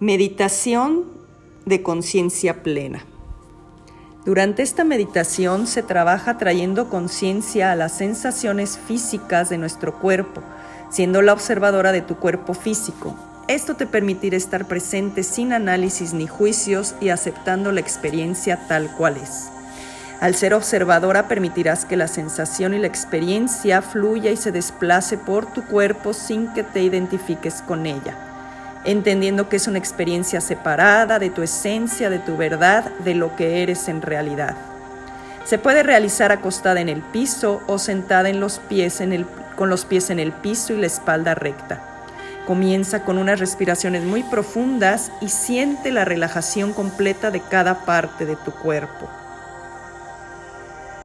Meditación de conciencia plena. Durante esta meditación se trabaja trayendo conciencia a las sensaciones físicas de nuestro cuerpo, siendo la observadora de tu cuerpo físico. Esto te permitirá estar presente sin análisis ni juicios y aceptando la experiencia tal cual es. Al ser observadora permitirás que la sensación y la experiencia fluya y se desplace por tu cuerpo sin que te identifiques con ella, entendiendo que es una experiencia separada de tu esencia, de tu verdad, de lo que eres en realidad. Se puede realizar acostada en el piso o sentada con los pies en el piso y la espalda recta. Comienza con unas respiraciones muy profundas y siente la relajación completa de cada parte de tu cuerpo.